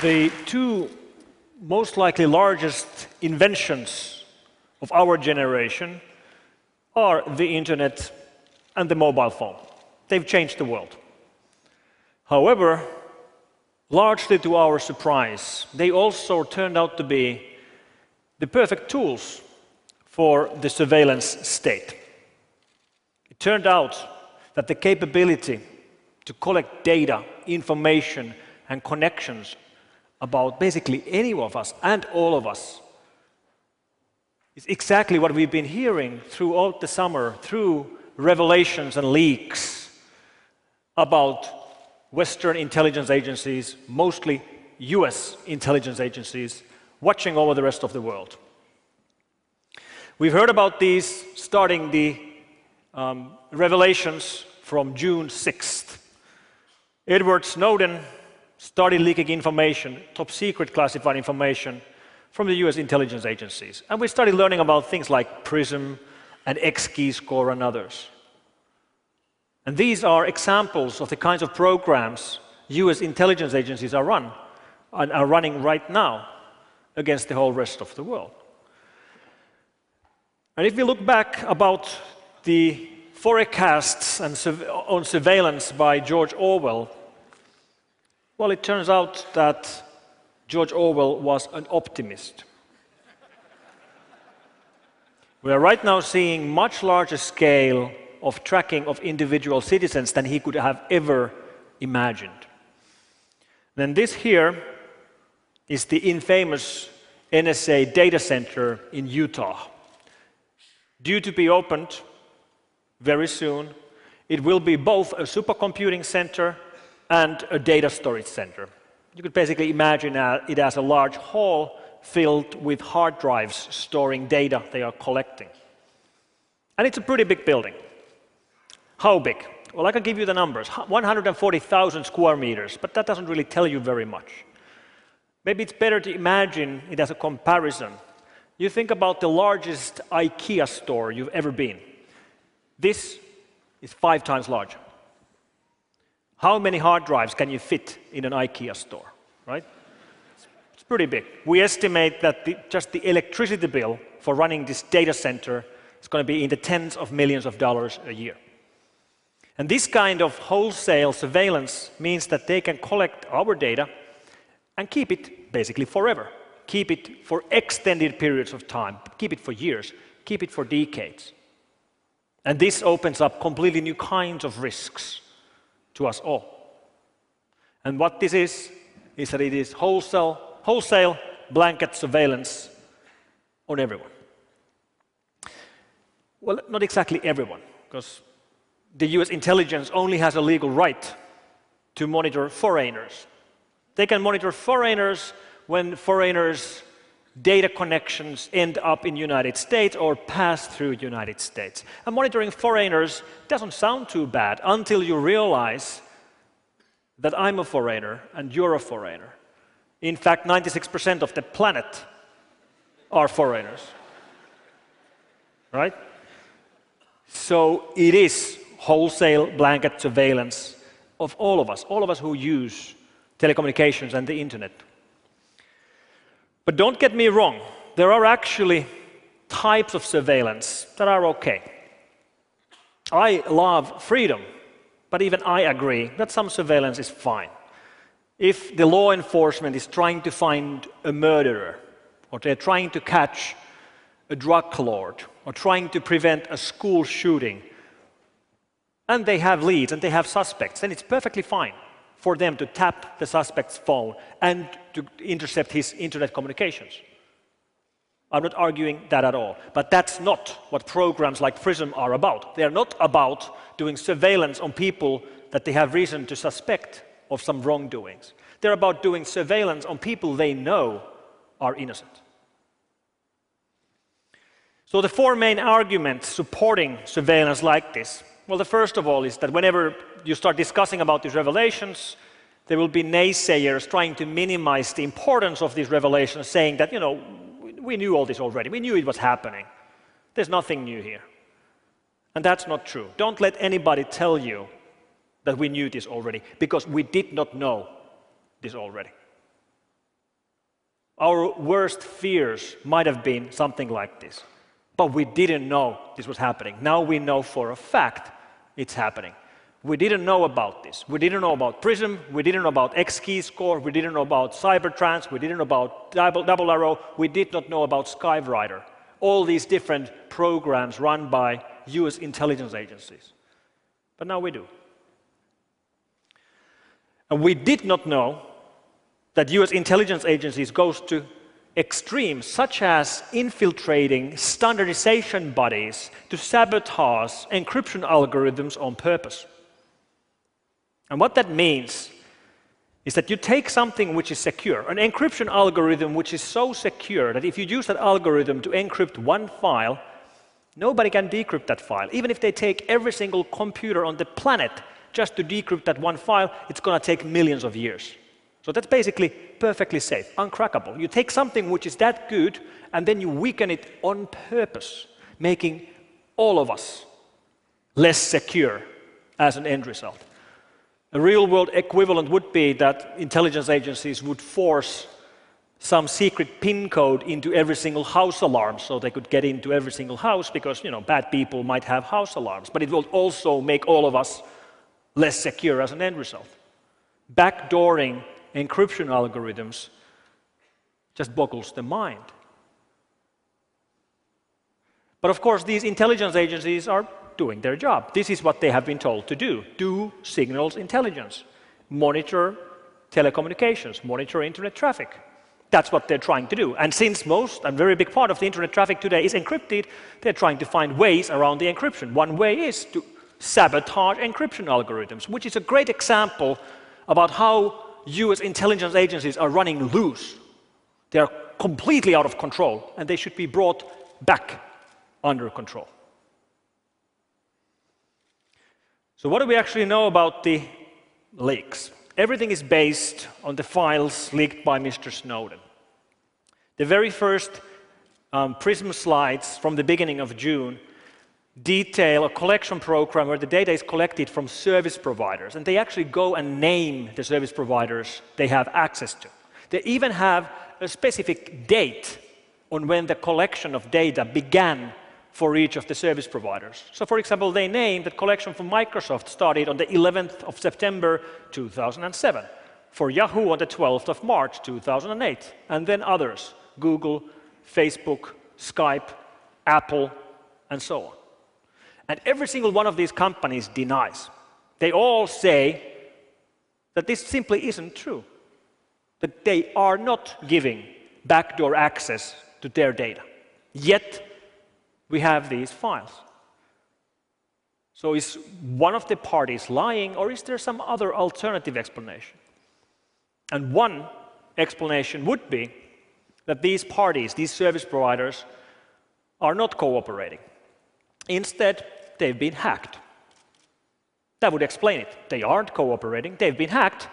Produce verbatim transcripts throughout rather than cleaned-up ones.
The two most likely largest inventions of our generation are the internet and the mobile phone. They've changed the world. However, largely to our surprise, they also turned out to be the perfect tools for the surveillance state. It turned out that the capability to collect data, information, and connections about basically any of us and all of us is exactly what we've been hearing throughout the summer through revelations and leaks about Western intelligence agencies, mostly U S intelligence agencies, watching over the rest of the world. We've heard about these starting the um, revelations from June sixth. Edward Snowden started leaking information, top secret classified information, from the U S intelligence agencies. And we started learning about things like PRISM and X Keyscore and others. And these are examples of the kinds of programs U S intelligence agencies are, run, are running right now against the whole rest of the world. And if we look back about the forecasts and on surveillance by George Orwell, well, it turns out that George Orwell was an optimist. We are right now seeing much larger scale of tracking of individual citizens than he could have ever imagined. Then this here is the infamous N S A data center in Utah. Due to be opened very soon, it will be both a supercomputing center and a data storage center. You could basically imagine it as a large hall filled with hard drives storing data they are collecting. And it's a pretty big building. How big? Well, I can give you the numbers. one hundred forty thousand square meters, but that doesn't really tell you very much. Maybe it's better to imagine it as a comparison. You think about the largest IKEA store you've ever been. This is five times larger. How many hard drives can you fit in an IKEA store, right? It's pretty big. We estimate that the, just the electricity bill for running this data center is going to be in the tens of millions of dollars a year. And this kind of wholesale surveillance means that they can collect our data and keep it basically forever. Keep it for extended periods of time, keep it for years, keep it for decades. And this opens up completely new kinds of risks to us all. And what this is, is that it is wholesale, wholesale blanket surveillance on everyone. Well, not exactly everyone, because the U S intelligence only has a legal right to monitor foreigners. They can monitor foreigners when foreigners' data connections end up in the United States or pass through the United States. And monitoring foreigners doesn't sound too bad until you realize that I'm a foreigner and you're a foreigner. In fact, ninety-six percent of the planet are foreigners, right? So it is wholesale blanket surveillance of all of us, all of us who use telecommunications and the internet. But don't get me wrong, there are actually types of surveillance that are okay. I love freedom, but even I agree that some surveillance is fine. If the law enforcement is trying to find a murderer, or they're trying to catch a drug lord, or trying to prevent a school shooting, and they have leads and they have suspects, then it's perfectly fine for them to tap the suspect's phone and to intercept his internet communications. I'm not arguing that at all, but that's not what programs like PRISM are about. They are not about doing surveillance on people that they have reason to suspect of some wrongdoings. They're about doing surveillance on people they know are innocent. So the four main arguments supporting surveillance like this. Well, the first of all is that whenever you start discussing about these revelations, there will be naysayers trying to minimize the importance of these revelations, saying that, you know, we knew all this already. We knew it was happening. There's nothing new here. And that's not true. Don't let anybody tell you that we knew this already, because we did not know this already. Our worst fears might have been something like this, but we didn't know this was happening. Now we know for a fact it's happening. We didn't know about this. We didn't know about PRISM. We didn't know about X-Keyscore. We didn't know about Cybertrans. We didn't know about Double R O. We did not know about SkyRider. All these different programs run by U S intelligence agencies. But now we do. And we did not know that U S intelligence agencies goes to extremes, such as infiltrating standardization bodies to sabotage encryption algorithms on purpose. And what that means is that you take something which is secure, an encryption algorithm which is so secure that if you use that algorithm to encrypt one file, nobody can decrypt that file. Even if they take every single computer on the planet just to decrypt that one file, it's going to take millions of years. So that's basically perfectly safe, uncrackable. You take something which is that good, and then you weaken it on purpose, making all of us less secure as an end result. A real-world equivalent would be that intelligence agencies would force some secret PIN code into every single house alarm, so they could get into every single house, because you know, bad people might have house alarms. But it will also make all of us less secure as an end result. Backdooring encryption algorithms just boggles the mind. But of course, these intelligence agencies are doing their job. This is what they have been told to do. Do signals intelligence. Monitor telecommunications. Monitor internet traffic. That's what they're trying to do. And since most, a very big part of the internet traffic today is encrypted, they're trying to find ways around the encryption. One way is to sabotage encryption algorithms, which is a great example about how U S intelligence agencies are running loose. They are completely out of control, and they should be brought back under control. So what do we actually know about the leaks? Everything is based on the files leaked by Mister Snowden. The very first um, PRISM slides from the beginning of June detail a collection program where the data is collected from service providers, and they actually go and name the service providers they have access to. They even have a specific date on when the collection of data began for each of the service providers. So, for example, they named that collection from Microsoft started on the eleventh of September two thousand seven, for Yahoo on the twelfth of March two thousand eight, and then others, Google, Facebook, Skype, Apple, and so on. And every single one of these companies denies. They all say that this simply isn't true, that they are not giving backdoor access to their data. Yet, we have these files. So is one of the parties lying, or is there some other alternative explanation? And one explanation would be that these parties, these service providers, are not cooperating. Instead, they've been hacked. That would explain it. They aren't cooperating. They've been hacked.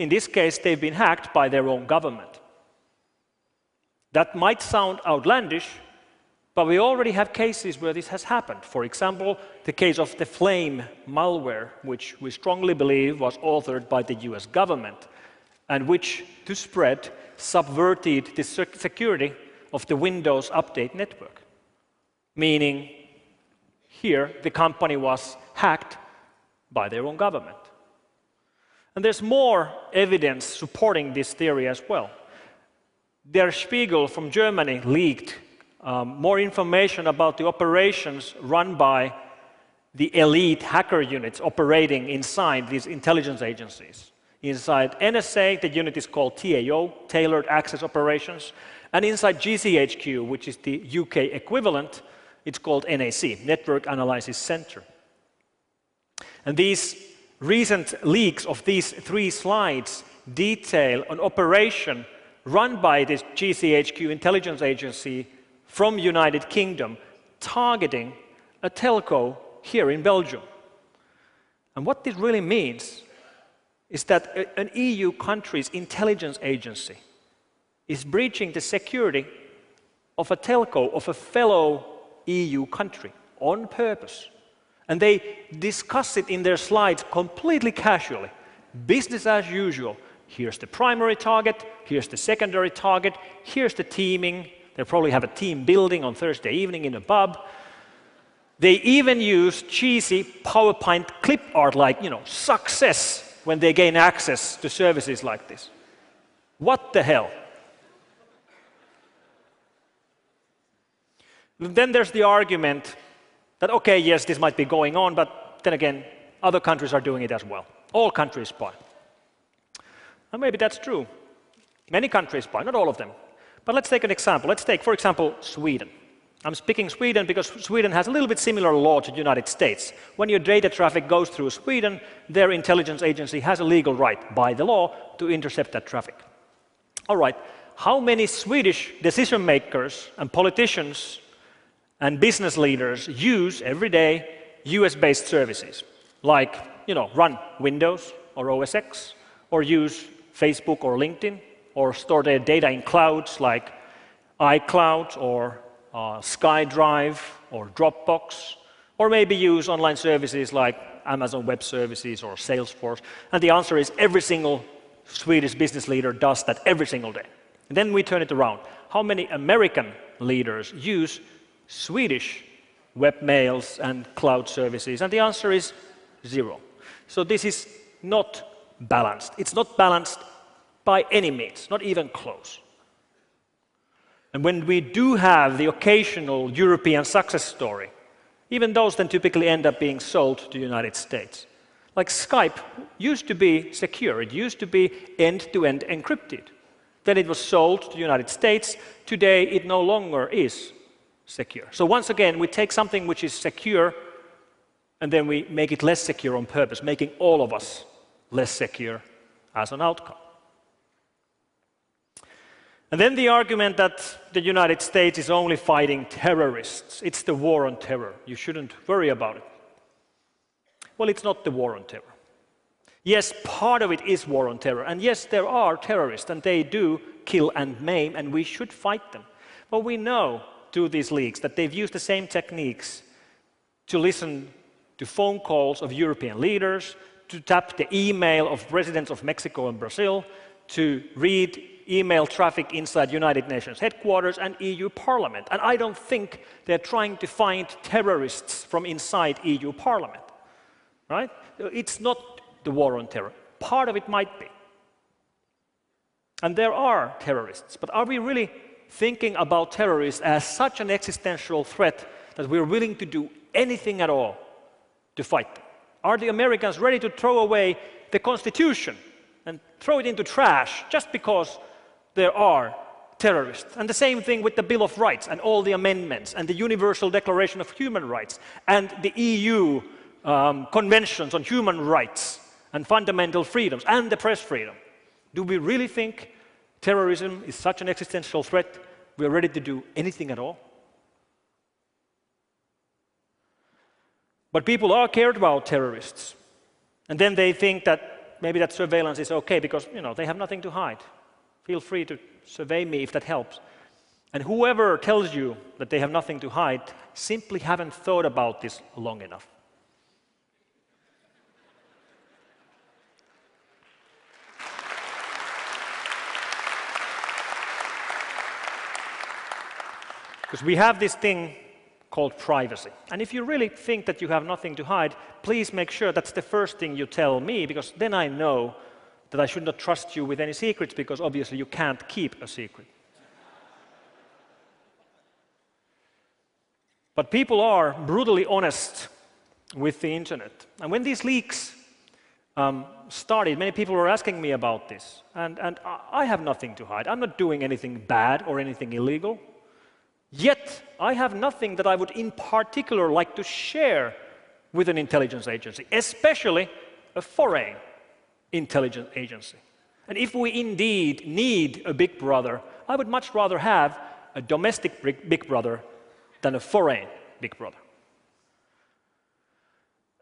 In this case, they've been hacked by their own government. That might sound outlandish, but we already have cases where this has happened. For example, the case of the Flame malware, which we strongly believe was authored by the U S government, and which, to spread, subverted the security of the Windows Update Network, meaning here, the company was hacked by their own government. And there's more evidence supporting this theory as well. Der Spiegel from Germany leaked um, more information about the operations run by the elite hacker units operating inside these intelligence agencies. Inside N S A, the unit is called T A O, Tailored Access Operations, and inside G C H Q, which is the U K equivalent, it's called N A C, Network Analysis Center. And these recent leaks of these three slides detail an operation run by this G C H Q intelligence agency from United Kingdom targeting a telco here in Belgium. And what this really means is that an E U country's intelligence agency is breaching the security of a telco, of a fellow E U country, on purpose. And they discuss it in their slides completely casually. Business as usual. Here's the primary target, here's the secondary target, here's the teaming. They probably have a team building on Thursday evening in a pub. They even use cheesy PowerPoint clip art like, you know, success when they gain access to services like this. What the hell? Then there's the argument that, okay, yes, this might be going on, but then again, other countries are doing it as well. All countries spy. And maybe that's true. Many countries spy, not all of them. But let's take an example. Let's take, for example, Sweden. I'm speaking Sweden because Sweden has a little bit similar law to the United States. When your data traffic goes through Sweden, their intelligence agency has a legal right, by the law, to intercept that traffic. All right, how many Swedish decision makers and politicians and business leaders use every day U S-based services, like, you know, run Windows or O S X, or use Facebook or LinkedIn, or store their data in clouds like iCloud or uh, SkyDrive or Dropbox, or maybe use online services like Amazon Web Services or Salesforce? And the answer is every single Swedish business leader does that every single day. And then we turn it around. How many American leaders use Swedish webmails and cloud services? And the answer is zero. So this is not balanced. It's not balanced by any means, not even close. And when we do have the occasional European success story, even those then typically end up being sold to the United States. Like Skype used to be secure. It used to be end-to-end encrypted. Then it was sold to the United States. Today, it no longer is secure. So once again, we take something which is secure, and then we make it less secure on purpose, making all of us less secure as an outcome. And then the argument that the United States is only fighting terrorists. It's the war on terror. You shouldn't worry about it. Well, it's not the war on terror. Yes, part of it is war on terror. And yes, there are terrorists, and they do kill and maim, and we should fight them. But we know through these leaks that they've used the same techniques to listen to phone calls of European leaders, to tap the email of presidents of Mexico and Brazil, to read email traffic inside United Nations headquarters and E U Parliament. And I don't think they're trying to find terrorists from inside E U Parliament, right? It's not the war on terror. Part of it might be. And there are terrorists, but are we really thinking about terrorists as such an existential threat that we're willing to do anything at all to fight them? Are the Americans ready to throw away the Constitution and throw it into trash just because there are terrorists? And the same thing with the Bill of Rights and all the amendments and the Universal Declaration of Human Rights and the E U um, conventions on human rights and fundamental freedoms and the press freedom. Do we really think terrorism is such an existential threat we're ready to do anything at all? But people are cared about terrorists, and then they think that maybe that surveillance is okay because, you know, they have nothing to hide. Feel free to survey me if that helps. And whoever tells you that they have nothing to hide simply haven't thought about this long enough. Because we have this thing called privacy. And if you really think that you have nothing to hide, please make sure that's the first thing you tell me, because then I know that I should not trust you with any secrets, because obviously you can't keep a secret. But people are brutally honest with the internet. And when these leaks um, started, many people were asking me about this. And, and I have nothing to hide. I'm not doing anything bad or anything illegal. Yet, I have nothing that I would in particular like to share with an intelligence agency, especially a foreign intelligence agency. And if we indeed need a big brother, I would much rather have a domestic big brother than a foreign big brother.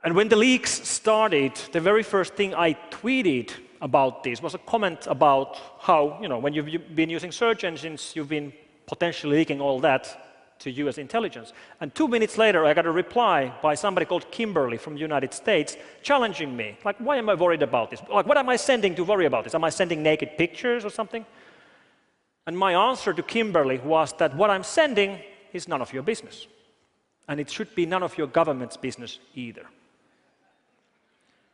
And when the leaks started, the very first thing I tweeted about this was a comment about how, you know, when you've been using search engines, you've been potentially leaking all that, to U S intelligence. And two minutes later, I got a reply by somebody called Kimberly from the United States challenging me. Like, why am I worried about this? Like, what am I sending to worry about this? Am I sending naked pictures or something? And my answer to Kimberly was that what I'm sending is none of your business. And it should be none of your government's business either.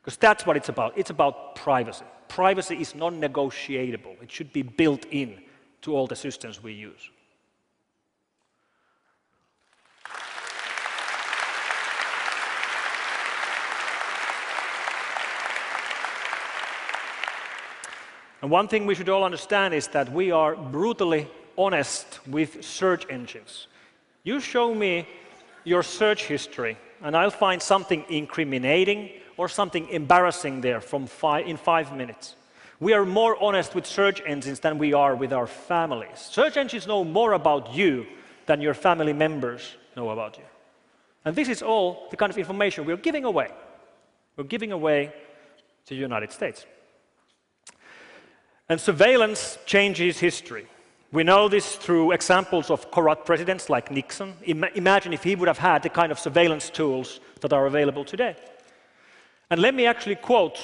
Because that's what it's about. It's about privacy. Privacy is non-negotiable. It should be built in to all the systems we use. And one thing we should all understand is that we are brutally honest with search engines. You show me your search history, and I'll find something incriminating or something embarrassing there from five, in five minutes. We are more honest with search engines than we are with our families. Search engines know more about you than your family members know about you. And this is all the kind of information we're giving away. We're giving away to the United States. And surveillance changes history. We know this through examples of corrupt presidents like Nixon. Ima- imagine if he would have had the kind of surveillance tools that are available today. And let me actually quote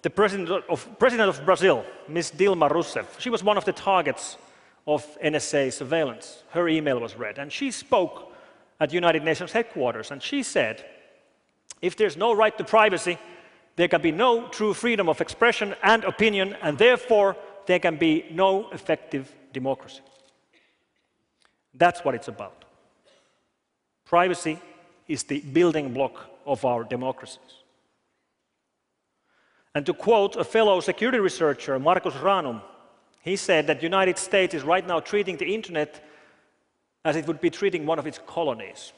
the president of, president of Brazil, Miz Dilma Rousseff. She was one of the targets of N S A surveillance. Her email was read, and she spoke at United Nations headquarters, and she said, if there's no right to privacy, there can be no true freedom of expression and opinion, and therefore there can be no effective democracy. That's what it's about. Privacy is the building block of our democracies. And to quote a fellow security researcher, Marcus Ranum, he said that the United States is right now treating the internet as it would be treating one of its colonies.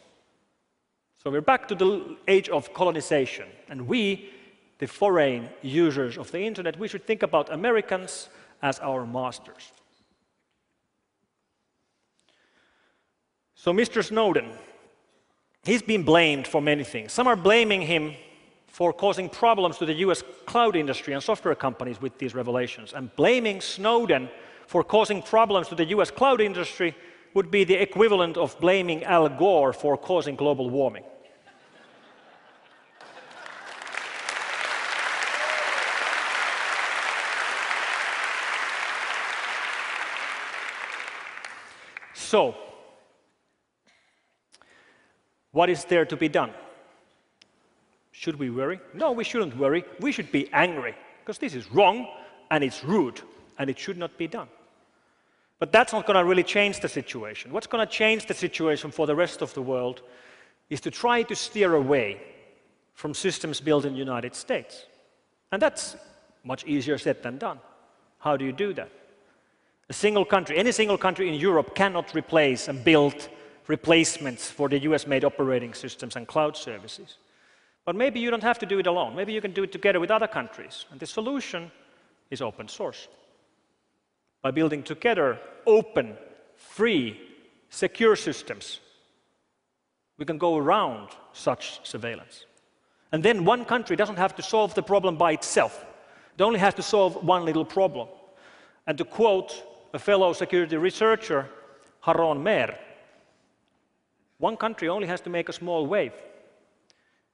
So we're back to the age of colonization, and we, the foreign users of the internet, we should think about Americans as our masters. So Mister Snowden, he's been blamed for many things. Some are blaming him for causing problems to the U S cloud industry and software companies with these revelations. And blaming Snowden for causing problems to the U S cloud industry would be the equivalent of blaming Al Gore for causing global warming. So, what is there to be done? Should we worry? No, we shouldn't worry. We should be angry, because this is wrong, and it's rude, and it should not be done. But that's not going to really change the situation. What's going to change the situation for the rest of the world is to try to steer away from systems built in the United States. And that's much easier said than done. How do you do that? A single country, any single country in Europe cannot replace and build replacements for the U S-made operating systems and cloud services. But maybe you don't have to do it alone. Maybe you can do it together with other countries. And the solution is open source. By building together open, free, secure systems, we can go around such surveillance. And then one country doesn't have to solve the problem by itself. It only has to solve one little problem. And to quote a fellow security researcher, Haron Mer, one country only has to make a small wave.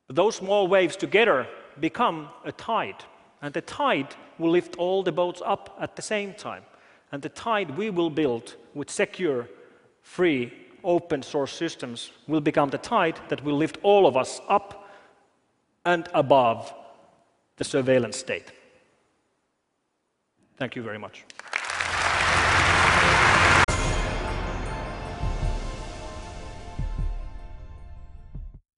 But those small waves together become a tide. And the tide will lift all the boats up at the same time. And the tide we will build with secure, free, open source systems will become the tide that will lift all of us up and above the surveillance state. Thank you very much.